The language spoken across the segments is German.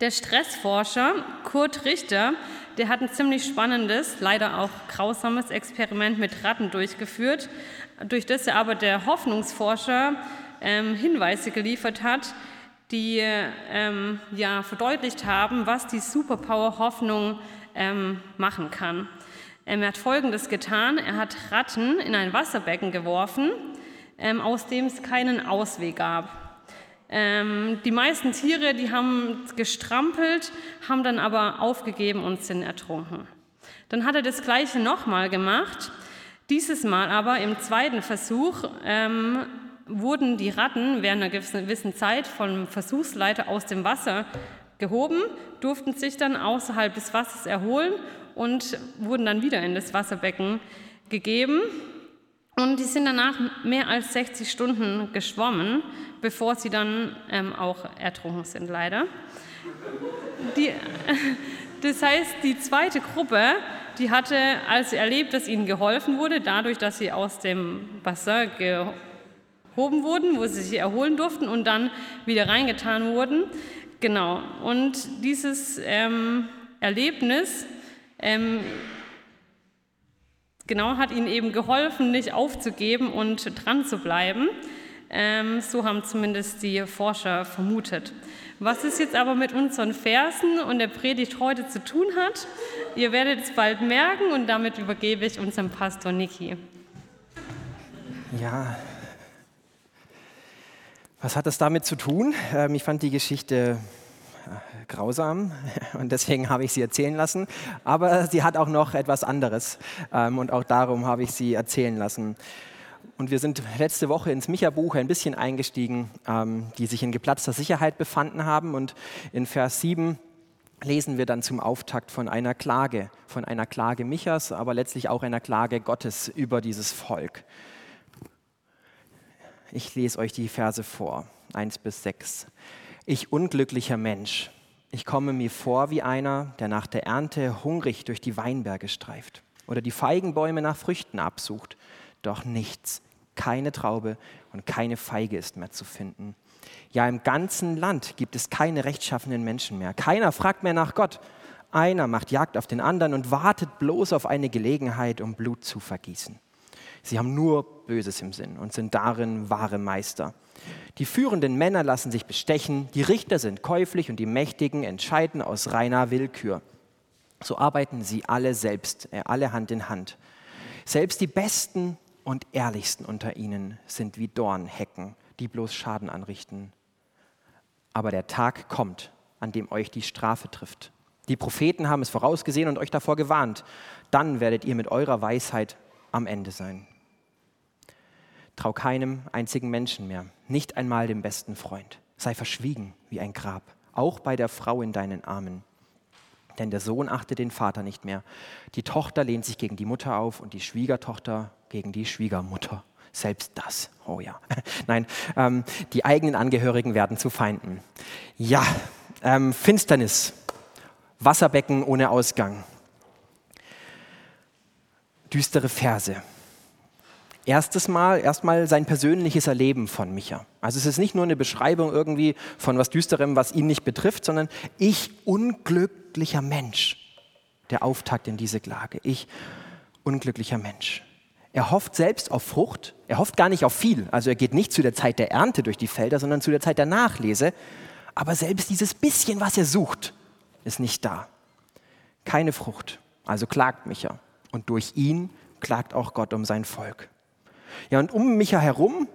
Der Stressforscher Kurt Richter, der hat ein ziemlich spannendes, leider auch grausames Experiment mit Ratten durchgeführt, durch das er aber der Hoffnungsforscher Hinweise geliefert hat, die verdeutlicht haben, was die Superpower Hoffnung machen kann. Er hat Folgendes getan, er hat Ratten in ein Wasserbecken geworfen, aus dem es keinen Ausweg gab. Die meisten Tiere, die haben gestrampelt, haben dann aber aufgegeben und sind ertrunken. Dann hat er das Gleiche nochmal gemacht, dieses Mal aber im zweiten Versuch wurden die Ratten während einer gewissen Zeit vom Versuchsleiter aus dem Wasser gehoben, durften sich dann außerhalb des Wassers erholen und wurden dann wieder in das Wasserbecken gegeben. Und die sind danach mehr als 60 Stunden geschwommen, bevor sie dann auch ertrunken sind, leider. Das heißt, die zweite Gruppe, die hatte also erlebt, dass ihnen geholfen wurde, dadurch, dass sie aus dem Wasser gehoben wurden, wo sie sich erholen durften und dann wieder reingetan wurden. Genau, und dieses Erlebnis hat ihnen eben geholfen, nicht aufzugeben und dran zu bleiben. So haben zumindest die Forscher vermutet. Was es jetzt aber mit unseren Versen und der Predigt heute zu tun hat, ihr werdet es bald merken, und damit übergebe ich unserem Pastor Niki. Ja, was hat das damit zu tun? Ich fand die Geschichte grausam und deswegen habe ich sie erzählen lassen. Aber sie hat auch noch etwas anderes und auch darum habe ich sie erzählen lassen. Und wir sind letzte Woche ins Micha-Buch ein bisschen eingestiegen, die sich in geplatzter Sicherheit befanden haben. Und in Vers 7 lesen wir dann zum Auftakt von einer Klage Michas, aber letztlich auch einer Klage Gottes über dieses Volk. Ich lese euch die Verse vor, 1-6. Ich unglücklicher Mensch, ich komme mir vor wie einer, der nach der Ernte hungrig durch die Weinberge streift oder die Feigenbäume nach Früchten absucht. Doch nichts, keine Traube und keine Feige ist mehr zu finden. Ja, im ganzen Land gibt es keine rechtschaffenen Menschen mehr. Keiner fragt mehr nach Gott. Einer macht Jagd auf den anderen und wartet bloß auf eine Gelegenheit, um Blut zu vergießen. Sie haben nur Böses im Sinn und sind darin wahre Meister. Die führenden Männer lassen sich bestechen, die Richter sind käuflich und die Mächtigen entscheiden aus reiner Willkür. So arbeiten sie alle selbst, alle Hand in Hand. Selbst die Besten und Ehrlichsten unter ihnen sind wie Dornhecken, die bloß Schaden anrichten. Aber der Tag kommt, an dem euch die Strafe trifft. Die Propheten haben es vorausgesehen und euch davor gewarnt. Dann werdet ihr mit eurer Weisheit am Ende sein. Trau keinem einzigen Menschen mehr, nicht einmal dem besten Freund. Sei verschwiegen wie ein Grab, auch bei der Frau in deinen Armen. Denn der Sohn achtet den Vater nicht mehr. Die Tochter lehnt sich gegen die Mutter auf und die Schwiegertochter gegen die Schwiegermutter. Selbst das, oh ja. Nein, die eigenen Angehörigen werden zu Feinden. Ja, Finsternis, Wasserbecken ohne Ausgang. Düstere Verse. Erstmal sein persönliches Erleben von Micha. Also es ist nicht nur eine Beschreibung irgendwie von was Düsterem, was ihn nicht betrifft, sondern ich unglücklicher Mensch. Der Auftakt in diese Klage. Ich unglücklicher Mensch. Er hofft selbst auf Frucht. Er hofft gar nicht auf viel. Also er geht nicht zu der Zeit der Ernte durch die Felder, sondern zu der Zeit der Nachlese. Aber selbst dieses bisschen, was er sucht, ist nicht da. Keine Frucht. Also klagt Micha. Und durch ihn klagt auch Gott um sein Volk. Ja, und um Micha herum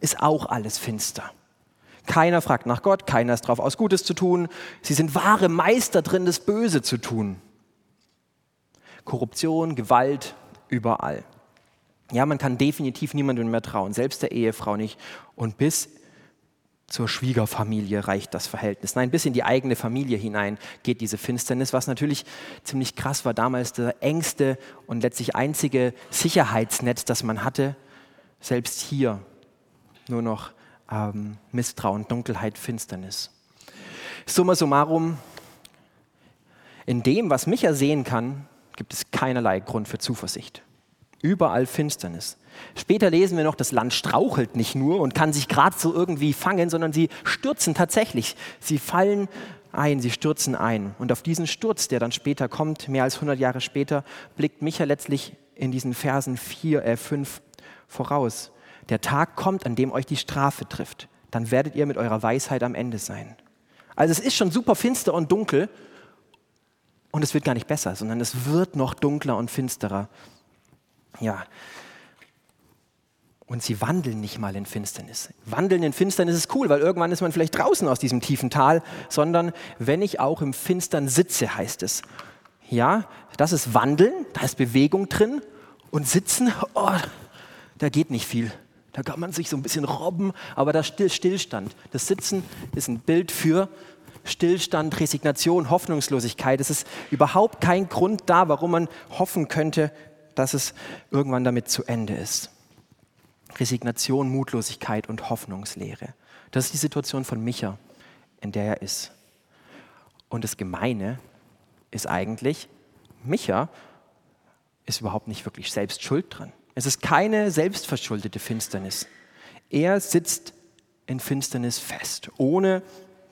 ist auch alles finster. Keiner fragt nach Gott, keiner ist drauf aus, Gutes zu tun. Sie sind wahre Meister drin, das Böse zu tun. Korruption, Gewalt, überall. Ja, man kann definitiv niemandem mehr trauen, selbst der Ehefrau nicht. Und bis zur Schwiegerfamilie reicht das Verhältnis. Nein, bis in die eigene Familie hinein geht diese Finsternis, was natürlich ziemlich krass war. Damals das engste und letztlich einzige Sicherheitsnetz, das man hatte. Selbst hier nur noch Misstrauen, Dunkelheit, Finsternis. Summa summarum, in dem, was Micha sehen kann, gibt es keinerlei Grund für Zuversicht. Überall Finsternis. Später lesen wir noch, das Land strauchelt nicht nur und kann sich gerade so irgendwie fangen, sondern sie stürzen tatsächlich. Sie fallen ein, sie stürzen ein. Und auf diesen Sturz, der dann später kommt, mehr als 100 Jahre später, blickt Micha letztlich in diesen Versen 5 voraus. Der Tag kommt, an dem euch die Strafe trifft. Dann werdet ihr mit eurer Weisheit am Ende sein. Also es ist schon super finster und dunkel und es wird gar nicht besser, sondern es wird noch dunkler und finsterer. Ja. Und sie wandeln nicht mal in Finsternis. Wandeln in Finsternis ist cool, weil irgendwann ist man vielleicht draußen aus diesem tiefen Tal, sondern wenn ich auch im Finstern sitze, heißt es. Ja, das ist Wandeln, da ist Bewegung drin und Sitzen, oh, da geht nicht viel. Da kann man sich so ein bisschen robben, aber da Stillstand. Das Sitzen ist ein Bild für Stillstand, Resignation, Hoffnungslosigkeit. Es ist überhaupt kein Grund da, warum man hoffen könnte, dass es irgendwann damit zu Ende ist. Resignation, Mutlosigkeit und Hoffnungsleere. Das ist die Situation von Micha, in der er ist. Und das Gemeine ist eigentlich, Micha ist überhaupt nicht wirklich selbst schuld dran. Es ist keine selbstverschuldete Finsternis. Er sitzt in Finsternis fest, ohne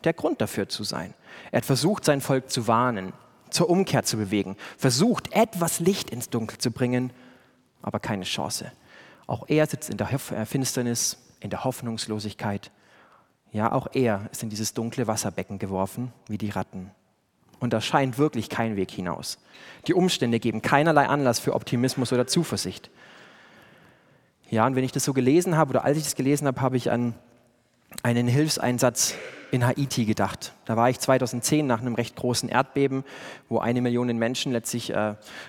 der Grund dafür zu sein. Er hat versucht, sein Volk zu warnen, zur Umkehr zu bewegen, versucht, etwas Licht ins Dunkel zu bringen, aber keine Chance. Auch er sitzt in der Finsternis, in der Hoffnungslosigkeit. Ja, auch er ist in dieses dunkle Wasserbecken geworfen, wie die Ratten. Und da scheint wirklich kein Weg hinaus. Die Umstände geben keinerlei Anlass für Optimismus oder Zuversicht. Ja, und wenn ich das so gelesen habe, oder als ich das gelesen habe, habe ich an einen Hilfseinsatz in Haiti gedacht. Da war ich 2010 nach einem recht großen Erdbeben, wo 1 Million Menschen, letztlich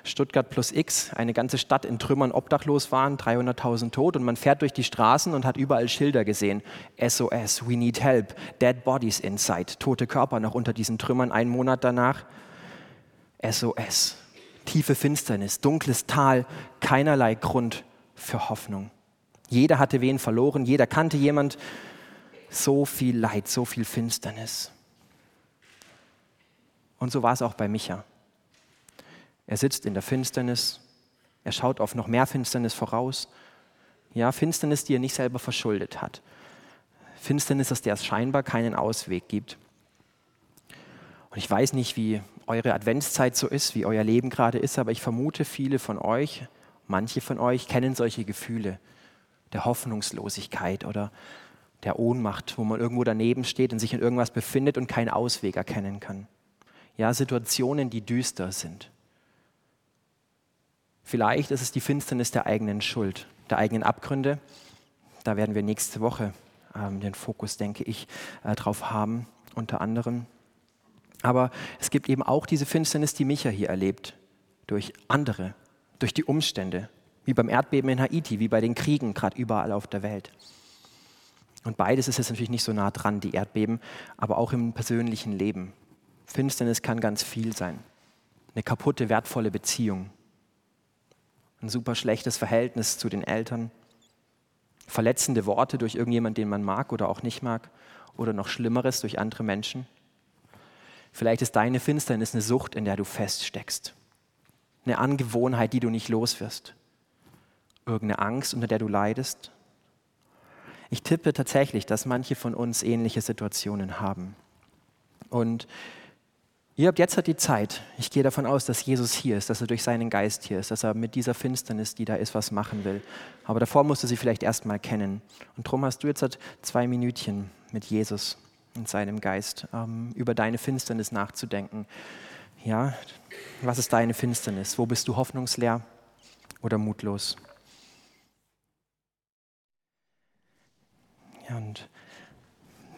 Stuttgart plus X, eine ganze Stadt in Trümmern obdachlos waren, 300.000 tot und man fährt durch die Straßen und hat überall Schilder gesehen. SOS, we need help, dead bodies inside, tote Körper noch unter diesen Trümmern, 1 Monat danach. SOS, tiefe Finsternis, dunkles Tal, keinerlei Grund für Hoffnung. Jeder hatte wen verloren, jeder kannte jemand. So viel Leid, so viel Finsternis. Und so war es auch bei Micha. Er sitzt in der Finsternis, er schaut auf noch mehr Finsternis voraus. Ja, Finsternis, die er nicht selber verschuldet hat. Finsternis, aus der es scheinbar keinen Ausweg gibt. Und ich weiß nicht, wie eure Adventszeit so ist, wie euer Leben gerade ist, aber ich vermute, manche von euch kennen solche Gefühle der Hoffnungslosigkeit oder der Ohnmacht, wo man irgendwo daneben steht und sich in irgendwas befindet und keinen Ausweg erkennen kann. Ja, Situationen, die düster sind. Vielleicht ist es die Finsternis der eigenen Schuld, der eigenen Abgründe. Da werden wir nächste Woche den Fokus, denke ich, drauf haben, unter anderem. Aber es gibt eben auch diese Finsternis, die Micha hier erlebt, durch andere, durch die Umstände, wie beim Erdbeben in Haiti, wie bei den Kriegen gerade überall auf der Welt. Und beides ist jetzt natürlich nicht so nah dran, die Erdbeben, aber auch im persönlichen Leben. Finsternis kann ganz viel sein. Eine kaputte, wertvolle Beziehung. Ein super schlechtes Verhältnis zu den Eltern. Verletzende Worte durch irgendjemanden, den man mag oder auch nicht mag. Oder noch Schlimmeres durch andere Menschen. Vielleicht ist deine Finsternis eine Sucht, in der du feststeckst. Eine Angewohnheit, die du nicht loswirst. Irgendeine Angst, unter der du leidest. Ich tippe tatsächlich, dass manche von uns ähnliche Situationen haben. Und ihr habt jetzt halt die Zeit. Ich gehe davon aus, dass Jesus hier ist, dass er durch seinen Geist hier ist, dass er mit dieser Finsternis, die da ist, was machen will. Aber davor musst du sie vielleicht erstmal kennen. Und darum hast du jetzt halt 2 Minütchen mit Jesus und seinem Geist, über deine Finsternis nachzudenken. Ja, was ist deine Finsternis? Wo bist du hoffnungsleer oder mutlos? Ja, und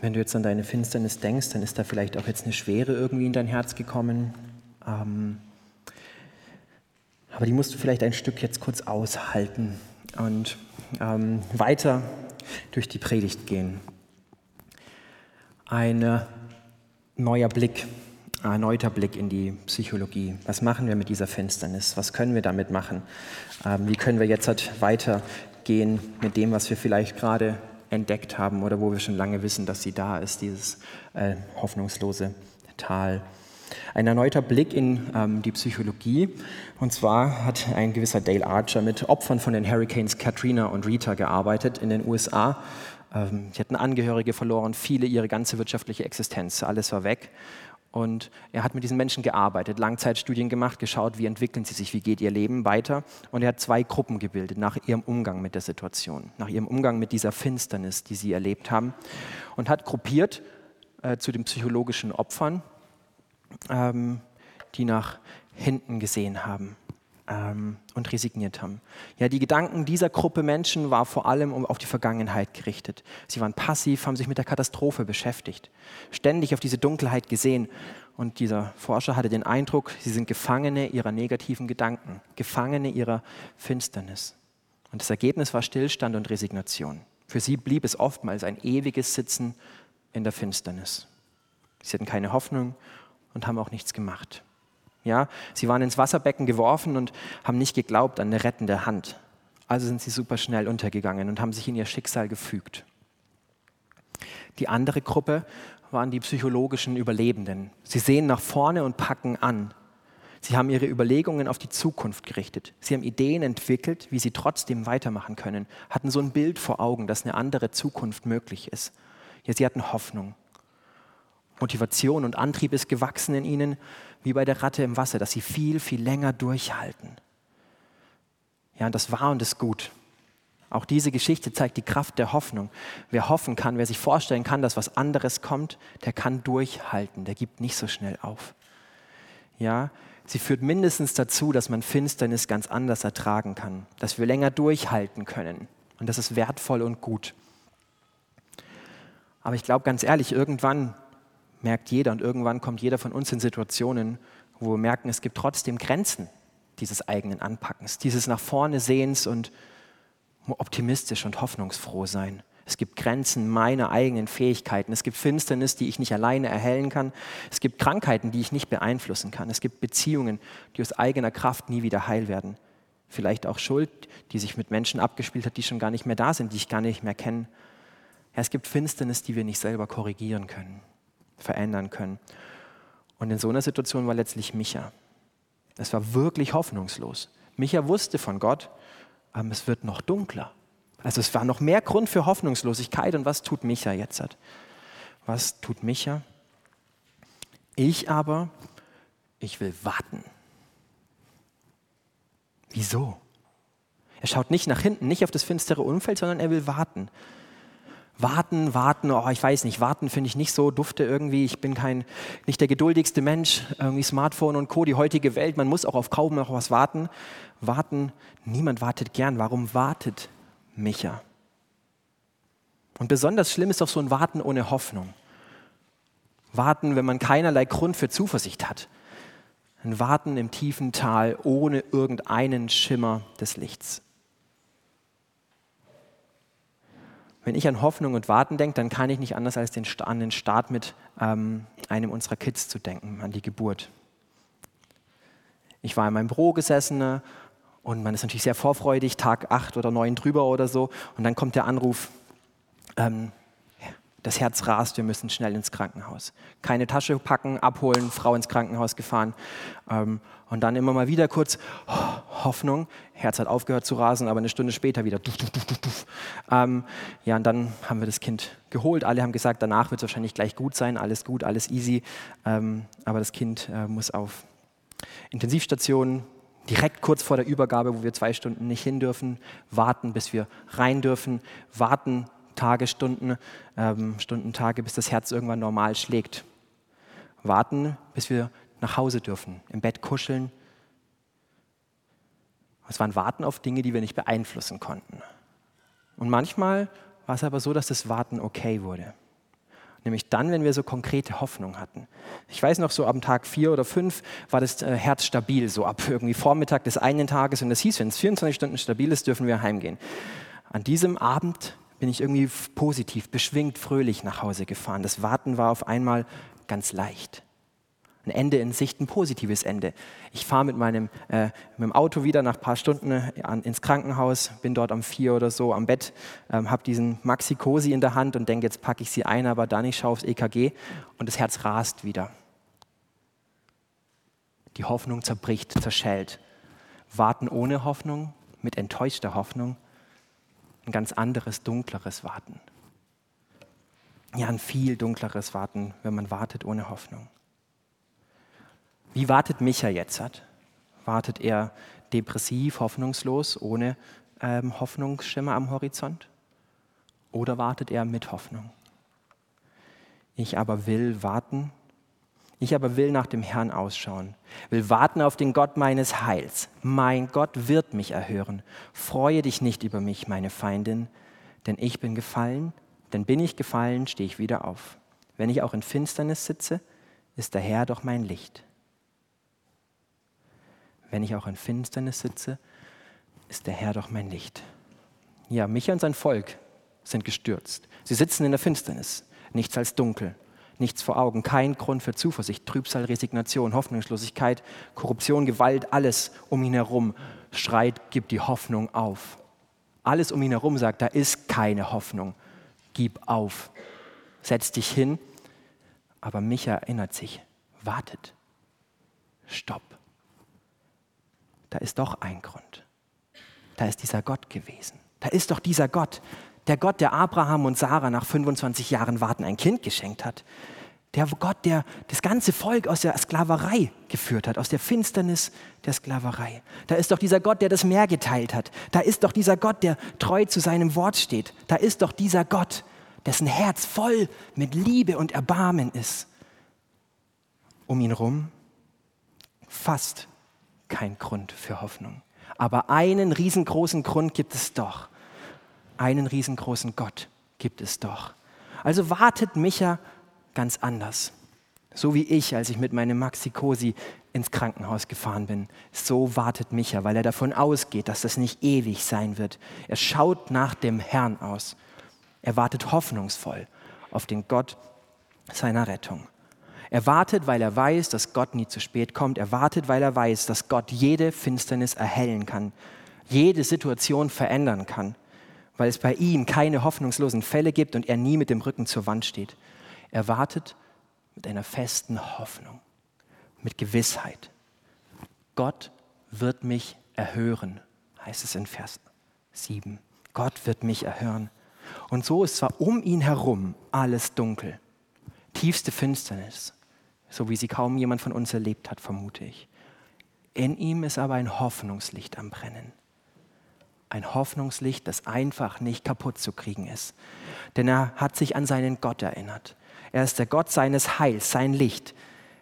wenn du jetzt an deine Finsternis denkst, dann ist da vielleicht auch jetzt eine Schwere irgendwie in dein Herz gekommen. Aber die musst du vielleicht ein Stück jetzt kurz aushalten und weiter durch die Predigt gehen. Ein neuer Blick, ein erneuter Blick in die Psychologie. Was machen wir mit dieser Finsternis? Was können wir damit machen? Wie können wir jetzt halt weitergehen mit dem, was wir vielleicht gerade entdeckt haben oder wo wir schon lange wissen, dass sie da ist, dieses hoffnungslose Tal. Ein erneuter Blick in die Psychologie. Und zwar hat ein gewisser Dale Archer mit Opfern von den Hurricanes Katrina und Rita gearbeitet in den USA. Sie hatten Angehörige verloren, viele ihre ganze wirtschaftliche Existenz, alles war weg. Und er hat mit diesen Menschen gearbeitet, Langzeitstudien gemacht, geschaut, wie entwickeln sie sich, wie geht ihr Leben weiter. Und er hat zwei Gruppen gebildet nach ihrem Umgang mit der Situation, nach ihrem Umgang mit dieser Finsternis, die sie erlebt haben. Und hat gruppiert zu den psychologischen Opfern, die nach hinten gesehen haben und resigniert haben. Ja, die Gedanken dieser Gruppe Menschen waren vor allem auf die Vergangenheit gerichtet. Sie waren passiv, haben sich mit der Katastrophe beschäftigt, ständig auf diese Dunkelheit gesehen. Und dieser Forscher hatte den Eindruck, sie sind Gefangene ihrer negativen Gedanken, Gefangene ihrer Finsternis. Und das Ergebnis war Stillstand und Resignation. Für sie blieb es oftmals ein ewiges Sitzen in der Finsternis. Sie hatten keine Hoffnung und haben auch nichts gemacht. Ja, sie waren ins Wasserbecken geworfen und haben nicht geglaubt an eine rettende Hand. Also sind sie super schnell untergegangen und haben sich in ihr Schicksal gefügt. Die andere Gruppe waren die psychologischen Überlebenden. Sie sehen nach vorne und packen an. Sie haben ihre Überlegungen auf die Zukunft gerichtet. Sie haben Ideen entwickelt, wie sie trotzdem weitermachen können, hatten so ein Bild vor Augen, dass eine andere Zukunft möglich ist. Ja, sie hatten Hoffnung. Motivation und Antrieb ist gewachsen in ihnen, wie bei der Ratte im Wasser, dass sie viel, viel länger durchhalten. Ja, und das war und ist gut. Auch diese Geschichte zeigt die Kraft der Hoffnung. Wer hoffen kann, wer sich vorstellen kann, dass was anderes kommt, der kann durchhalten, der gibt nicht so schnell auf. Ja, sie führt mindestens dazu, dass man Finsternis ganz anders ertragen kann, dass wir länger durchhalten können. Und das ist wertvoll und gut. Aber ich glaube ganz ehrlich, irgendwann merkt jeder und irgendwann kommt jeder von uns in Situationen, wo wir merken, es gibt trotzdem Grenzen dieses eigenen Anpackens, dieses nach vorne Sehens und optimistisch und hoffnungsfroh sein. Es gibt Grenzen meiner eigenen Fähigkeiten, es gibt Finsternis, die ich nicht alleine erhellen kann, es gibt Krankheiten, die ich nicht beeinflussen kann, es gibt Beziehungen, die aus eigener Kraft nie wieder heil werden. Vielleicht auch Schuld, die sich mit Menschen abgespielt hat, die schon gar nicht mehr da sind, die ich gar nicht mehr kenne. Ja, es gibt Finsternis, die wir nicht selber korrigieren können, verändern können. Und in so einer Situation war letztlich Micha. Es war wirklich hoffnungslos. Micha wusste von Gott, es wird noch dunkler. Also es war noch mehr Grund für Hoffnungslosigkeit. Und was tut Micha jetzt? Was tut Micha? Ich will warten. Wieso? Er schaut nicht nach hinten, nicht auf das finstere Umfeld, sondern er will warten. Warten, ich weiß nicht, warten finde ich nicht so dufte irgendwie, ich bin nicht der geduldigste Mensch, irgendwie Smartphone und Co., die heutige Welt, man muss auch auf kaum noch was warten. Niemand wartet gern, warum wartet Micha? Und besonders schlimm ist doch so ein Warten ohne Hoffnung. Warten, wenn man keinerlei Grund für Zuversicht hat. Ein Warten im tiefen Tal ohne irgendeinen Schimmer des Lichts. Wenn ich an Hoffnung und Warten denke, dann kann ich nicht anders als an den Start mit einem unserer Kids zu denken, an die Geburt. Ich war in meinem Büro gesessen und man ist natürlich sehr vorfreudig, Tag 8 oder 9 drüber oder so. Und dann kommt der Anruf, das Herz rast, wir müssen schnell ins Krankenhaus. Keine Tasche packen, abholen, Frau ins Krankenhaus gefahren. Und dann immer mal wieder kurz Hoffnung. Herz hat aufgehört zu rasen, aber eine Stunde später wieder. Ja, und dann haben wir das Kind geholt. Alle haben gesagt, danach wird es wahrscheinlich gleich gut sein. Alles gut, alles easy. Aber das Kind muss auf Intensivstationen. Direkt kurz vor der Übergabe, wo wir 2 Stunden nicht hin dürfen. Warten, bis wir rein dürfen. Warten. Tage, Stunden, Tage, bis das Herz irgendwann normal schlägt. Warten, bis wir nach Hause dürfen, im Bett kuscheln. Es waren Warten auf Dinge, die wir nicht beeinflussen konnten. Und manchmal war es aber so, dass das Warten okay wurde. Nämlich dann, wenn wir so konkrete Hoffnung hatten. Ich weiß noch, so am Tag 4 oder 5 war das Herz stabil, so ab irgendwie Vormittag des einen Tages. Und das hieß, wenn es 24 Stunden stabil ist, dürfen wir heimgehen. An diesem Abend bin ich irgendwie positiv, beschwingt, fröhlich nach Hause gefahren. Das Warten war auf einmal ganz leicht. Ein Ende in Sicht, ein positives Ende. Ich fahre mit dem Auto wieder nach ein paar Stunden ins Krankenhaus, bin dort am 4 oder so am Bett, habe diesen Maxi-Cosi in der Hand und denke, jetzt packe ich sie ein, aber dann ich schaue aufs EKG und das Herz rast wieder. Die Hoffnung zerbricht, zerschellt. Warten ohne Hoffnung, mit enttäuschter Hoffnung. Ein ganz anderes, dunkleres Warten. Ja, ein viel dunkleres Warten, wenn man wartet ohne Hoffnung. Wie wartet Micha jetzt? Wartet er depressiv, hoffnungslos, ohne Hoffnungsschimmer am Horizont? Oder wartet er mit Hoffnung? Ich aber will warten. Ich aber will nach dem Herrn ausschauen, will warten auf den Gott meines Heils. Mein Gott wird mich erhören. Freue dich nicht über mich, meine Feindin, denn ich bin gefallen, stehe ich wieder auf. Wenn ich auch in Finsternis sitze, ist der Herr doch mein Licht. Wenn ich auch in Finsternis sitze, ist der Herr doch mein Licht. Ja, Micha und sein Volk sind gestürzt. Sie sitzen in der Finsternis, nichts als dunkel. Nichts vor Augen, kein Grund für Zuversicht, Trübsal, Resignation, Hoffnungslosigkeit, Korruption, Gewalt, alles um ihn herum schreit, gib die Hoffnung auf. Alles um ihn herum sagt, da ist keine Hoffnung, gib auf, setz dich hin. Aber Micha erinnert sich, wartet, stopp. Da ist doch ein Grund, da ist dieser Gott gewesen, da ist doch dieser Gott. Der Gott, der Abraham und Sarah nach 25 Jahren Warten ein Kind geschenkt hat. Der Gott, der das ganze Volk aus der Sklaverei geführt hat, aus der Finsternis der Sklaverei. Da ist doch dieser Gott, der das Meer geteilt hat. Da ist doch dieser Gott, der treu zu seinem Wort steht. Da ist doch dieser Gott, dessen Herz voll mit Liebe und Erbarmen ist. Um ihn rum fast kein Grund für Hoffnung. Aber einen riesengroßen Grund gibt es doch. Einen riesengroßen Gott gibt es doch. Also wartet Micha ganz anders. So wie ich, als ich mit meinem Maxi Cosi ins Krankenhaus gefahren bin. So wartet Micha, weil er davon ausgeht, dass das nicht ewig sein wird. Er schaut nach dem Herrn aus. Er wartet hoffnungsvoll auf den Gott seiner Rettung. Er wartet, weil er weiß, dass Gott nie zu spät kommt. Er wartet, weil er weiß, dass Gott jede Finsternis erhellen kann, jede Situation verändern kann. Weil es bei ihm keine hoffnungslosen Fälle gibt und er nie mit dem Rücken zur Wand steht. Er wartet mit einer festen Hoffnung, mit Gewissheit. Gott wird mich erhören, heißt es in Vers 7. Gott wird mich erhören. Und so ist zwar um ihn herum alles dunkel, tiefste Finsternis, so wie sie kaum jemand von uns erlebt hat, vermute ich. In ihm ist aber ein Hoffnungslicht am Brennen. Ein Hoffnungslicht, das einfach nicht kaputt zu kriegen ist. Denn er hat sich an seinen Gott erinnert. Er ist der Gott seines Heils, sein Licht.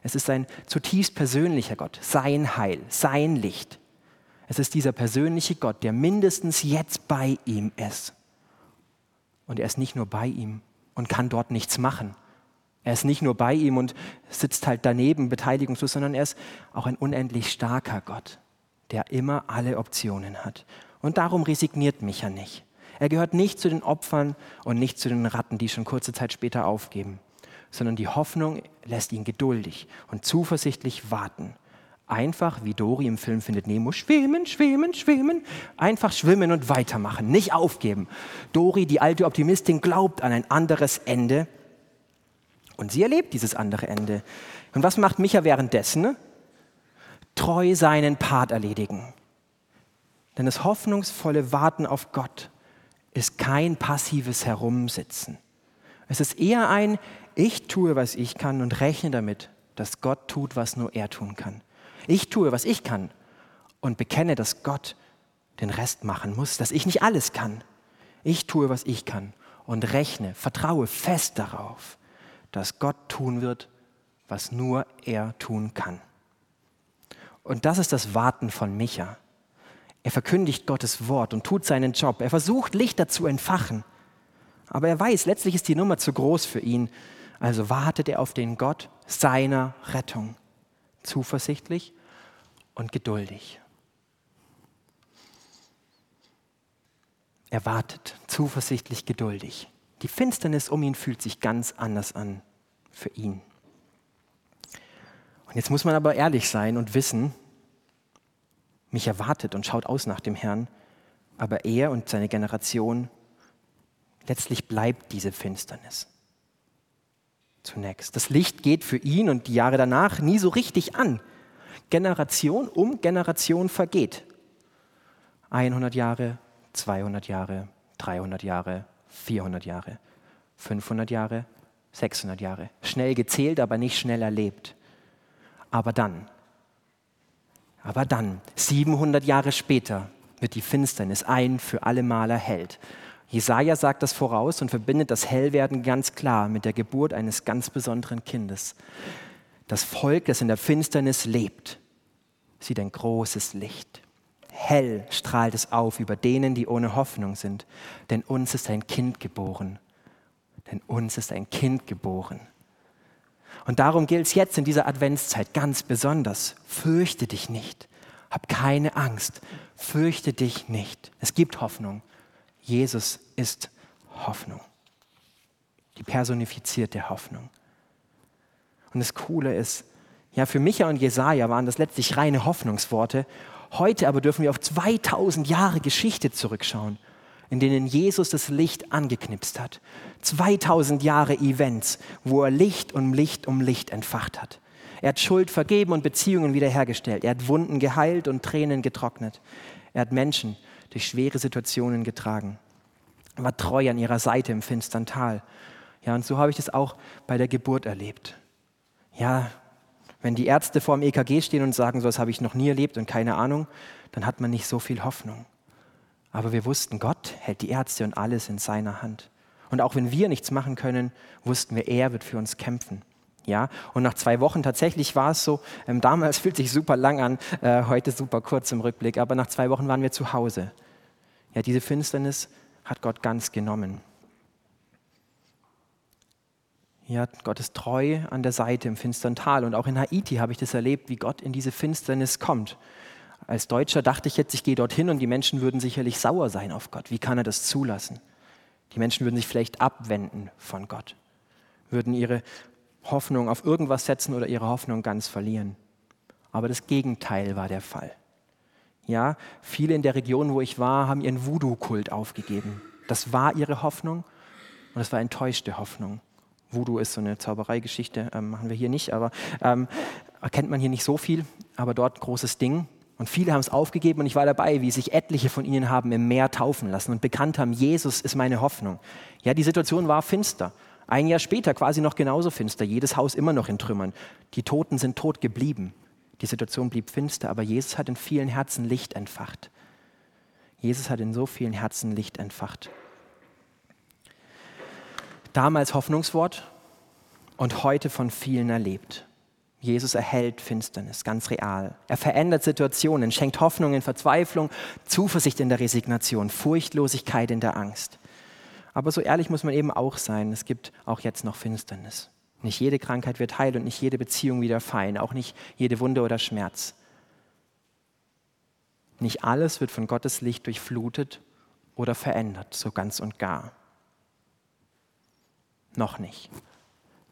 Es ist ein zutiefst persönlicher Gott, sein Heil, sein Licht. Es ist dieser persönliche Gott, der mindestens jetzt bei ihm ist. Und er ist nicht nur bei ihm und kann dort nichts machen. Er ist nicht nur bei ihm und sitzt halt daneben, beteiligungslos, sondern er ist auch ein unendlich starker Gott, der immer alle Optionen hat. Und darum resigniert Micha nicht. Er gehört nicht zu den Opfern und nicht zu den Ratten, die schon kurze Zeit später aufgeben, sondern die Hoffnung lässt ihn geduldig und zuversichtlich warten. Einfach, wie Dory im Film Findet Nemo, schwimmen, schwimmen, schwimmen, einfach schwimmen und weitermachen, nicht aufgeben. Dory, die alte Optimistin, glaubt an ein anderes Ende und sie erlebt dieses andere Ende. Und was macht Micha währenddessen? Treu seinen Part erledigen. Denn das hoffnungsvolle Warten auf Gott ist kein passives Herumsitzen. Es ist eher ein, ich tue, was ich kann und rechne damit, dass Gott tut, was nur er tun kann. Ich tue, was ich kann und bekenne, dass Gott den Rest machen muss, dass ich nicht alles kann. Ich tue, was ich kann und rechne, vertraue fest darauf, dass Gott tun wird, was nur er tun kann. Und das ist das Warten von Micha. Er verkündigt Gottes Wort und tut seinen Job. Er versucht, Lichter zu entfachen. Aber er weiß, letztlich ist die Nummer zu groß für ihn. Also wartet er auf den Gott seiner Rettung. Zuversichtlich und geduldig. Er wartet, zuversichtlich, geduldig. Die Finsternis um ihn fühlt sich ganz anders an für ihn. Und jetzt muss man aber ehrlich sein und wissen, Micha wartet und schaut aus nach dem Herrn, aber er und seine Generation, letztlich bleibt diese Finsternis. Zunächst. Das Licht geht für ihn und die Jahre danach nie so richtig an. Generation um Generation vergeht. 100 Jahre, 200 Jahre, 300 Jahre, 400 Jahre, 500 Jahre, 600 Jahre. Schnell gezählt, aber nicht schnell erlebt. Aber dann, Aber dann, 700 Jahre später, wird die Finsternis ein für alle Mal erhellt. Jesaja sagt das voraus und verbindet das Hellwerden ganz klar mit der Geburt eines ganz besonderen Kindes. Das Volk, das in der Finsternis lebt, sieht ein großes Licht. Hell strahlt es auf über denen, die ohne Hoffnung sind. Denn uns ist ein Kind geboren. Denn uns ist ein Kind geboren. Und darum gilt es jetzt in dieser Adventszeit ganz besonders. Fürchte dich nicht. Hab keine Angst. Fürchte dich nicht. Es gibt Hoffnung. Jesus ist Hoffnung. Die personifizierte Hoffnung. Und das Coole ist, ja, für Micha und Jesaja waren das letztlich reine Hoffnungsworte. Heute aber dürfen wir auf 2000 Jahre Geschichte zurückschauen, in denen Jesus das Licht angeknipst hat. 2000 Jahre Events, wo er Licht um Licht um Licht entfacht hat. Er hat Schuld vergeben und Beziehungen wiederhergestellt. Er hat Wunden geheilt und Tränen getrocknet. Er hat Menschen durch schwere Situationen getragen. Er war treu an ihrer Seite im finstern Tal. Ja, und so habe ich das auch bei der Geburt erlebt. Ja, wenn die Ärzte vor dem EKG stehen und sagen, so etwas habe ich noch nie erlebt und keine Ahnung, dann hat man nicht so viel Hoffnung. Aber wir wussten, Gott hält die Ärzte und alles in seiner Hand. Und auch wenn wir nichts machen können, wussten wir, er wird für uns kämpfen. Ja, und nach 2 Wochen tatsächlich war es so, damals fühlt sich super lang an, heute super kurz im Rückblick, aber nach 2 Wochen waren wir zu Hause. Ja, diese Finsternis hat Gott ganz genommen. Ja, Gott ist treu an der Seite im finstern Tal. Und auch in Haiti habe ich das erlebt, wie Gott in diese Finsternis kommt. Als Deutscher dachte ich jetzt, ich gehe dorthin und die Menschen würden sicherlich sauer sein auf Gott. Wie kann er das zulassen? Die Menschen würden sich vielleicht abwenden von Gott, würden ihre Hoffnung auf irgendwas setzen oder ihre Hoffnung ganz verlieren. Aber das Gegenteil war der Fall. Ja, viele in der Region, wo ich war, haben ihren Voodoo-Kult aufgegeben. Das war ihre Hoffnung und das war enttäuschte Hoffnung. Voodoo ist so eine Zaubereigeschichte, machen wir hier nicht, aber erkennt man hier nicht so viel, aber dort ein großes Ding. Und viele haben es aufgegeben und ich war dabei, wie sich etliche von ihnen haben im Meer taufen lassen und bekannt haben, Jesus ist meine Hoffnung. Ja, die Situation war finster. Ein Jahr später quasi noch genauso finster, jedes Haus immer noch in Trümmern. Die Toten sind tot geblieben. Die Situation blieb finster, aber Jesus hat in vielen Herzen Licht entfacht. Jesus hat in so vielen Herzen Licht entfacht. Damals Hoffnungswort und heute von vielen erlebt. Jesus erhellt Finsternis, ganz real. Er verändert Situationen, schenkt Hoffnung in Verzweiflung, Zuversicht in der Resignation, Furchtlosigkeit in der Angst. Aber so ehrlich muss man eben auch sein, es gibt auch jetzt noch Finsternis. Nicht jede Krankheit wird heil und nicht jede Beziehung wieder fein, auch nicht jede Wunde oder Schmerz. Nicht alles wird von Gottes Licht durchflutet oder verändert, so ganz und gar. Noch nicht.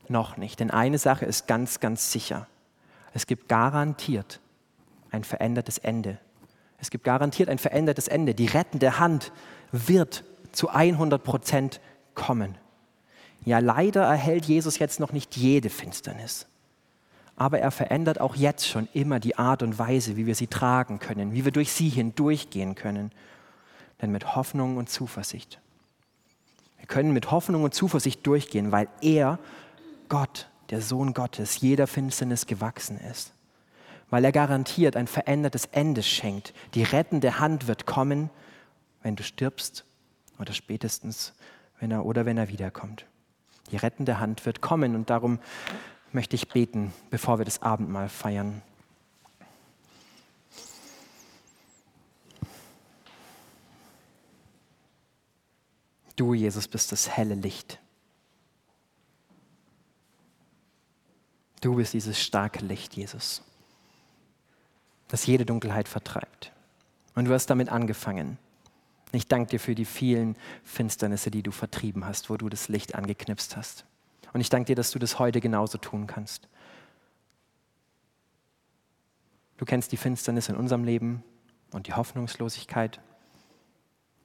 Denn eine Sache ist ganz, ganz sicher. Es gibt garantiert ein verändertes Ende. Die rettende Hand wird zu 100% kommen. Ja, leider erhält Jesus jetzt noch nicht jede Finsternis. Aber er verändert auch jetzt schon immer die Art und Weise, wie wir sie tragen können, wie wir durch sie hindurchgehen können. Denn mit Hoffnung und Zuversicht. Wir können mit Hoffnung und Zuversicht durchgehen, weil er, Gott, der Sohn Gottes, jeder Finsternis gewachsen ist. Weil er garantiert ein verändertes Ende schenkt. Die rettende Hand wird kommen, wenn du stirbst oder spätestens, wenn er wiederkommt. Die rettende Hand wird kommen und darum möchte ich beten, bevor wir das Abendmahl feiern. Du, Jesus, bist das helle Licht. Du bist dieses starke Licht, Jesus, das jede Dunkelheit vertreibt. Und du hast damit angefangen. Ich danke dir für die vielen Finsternisse, die du vertrieben hast, wo du das Licht angeknipst hast. Und ich danke dir, dass du das heute genauso tun kannst. Du kennst die Finsternis in unserem Leben und die Hoffnungslosigkeit.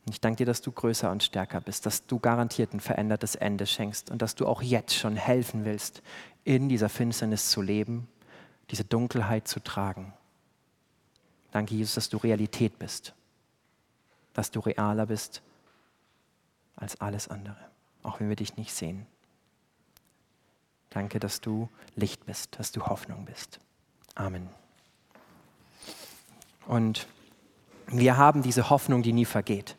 Und ich danke dir, dass du größer und stärker bist, dass du garantiert ein verändertes Ende schenkst und dass du auch jetzt schon helfen willst, in dieser Finsternis zu leben, diese Dunkelheit zu tragen. Danke, Jesus, dass du Realität bist, dass du realer bist als alles andere, auch wenn wir dich nicht sehen. Danke, dass du Licht bist, dass du Hoffnung bist. Amen. Und wir haben diese Hoffnung, die nie vergeht,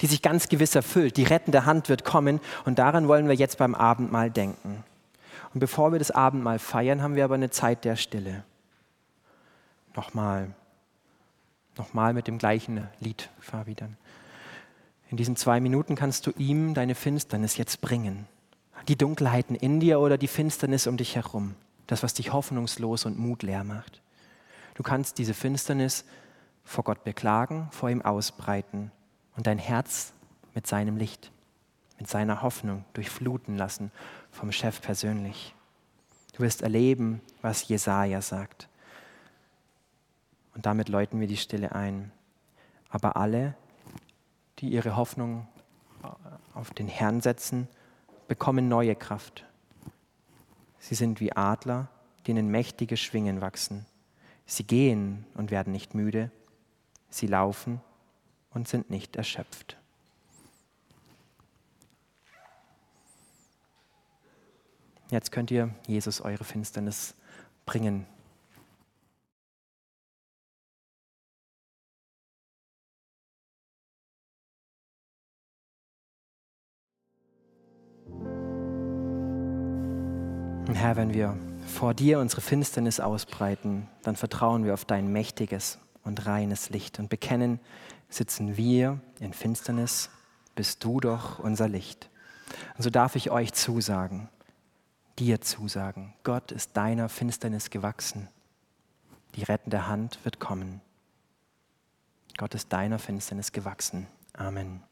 die sich ganz gewiss erfüllt. Die rettende Hand wird kommen und daran wollen wir jetzt beim Abendmahl denken. Und bevor wir das Abendmahl feiern, haben wir aber eine Zeit der Stille. Nochmal mit dem gleichen Lied, Fabi, dann. In diesen 2 Minuten kannst du ihm deine Finsternis jetzt bringen. Die Dunkelheiten in dir oder die Finsternis um dich herum. Das, was dich hoffnungslos und mutleer macht. Du kannst diese Finsternis vor Gott beklagen, vor ihm ausbreiten und dein Herz mit seinem Licht, mit seiner Hoffnung durchfluten lassen vom Chef persönlich. Du wirst erleben, was Jesaja sagt. Und damit läuten wir die Stille ein. Aber alle, die ihre Hoffnung auf den Herrn setzen, bekommen neue Kraft. Sie sind wie Adler, denen mächtige Schwingen wachsen. Sie gehen und werden nicht müde. Sie laufen und sind nicht erschöpft. Jetzt könnt ihr Jesus eure Finsternis bringen. Und Herr, wenn wir vor dir unsere Finsternis ausbreiten, dann vertrauen wir auf dein mächtiges und reines Licht und bekennen, sitzen wir in Finsternis, bist du doch unser Licht. Und so darf ich euch zusagen, dir zusagen, Gott ist deiner Finsternis gewachsen. Die rettende Hand wird kommen. Gott ist deiner Finsternis gewachsen. Amen.